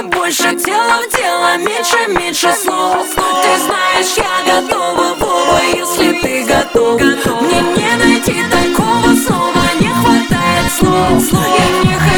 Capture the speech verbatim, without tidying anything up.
больше, больше, тело в тело, меньше, меньше слов. Ты знаешь, я готова, Вова, если ты готов. Мне не найти такого слова, не хватает слов. Я не